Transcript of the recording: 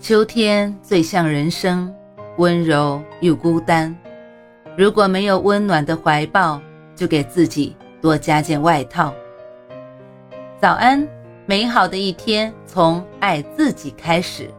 秋天最像人生，温柔又孤单。如果没有温暖的怀抱，就给自己多加件外套。早安，美好的一天从爱自己开始。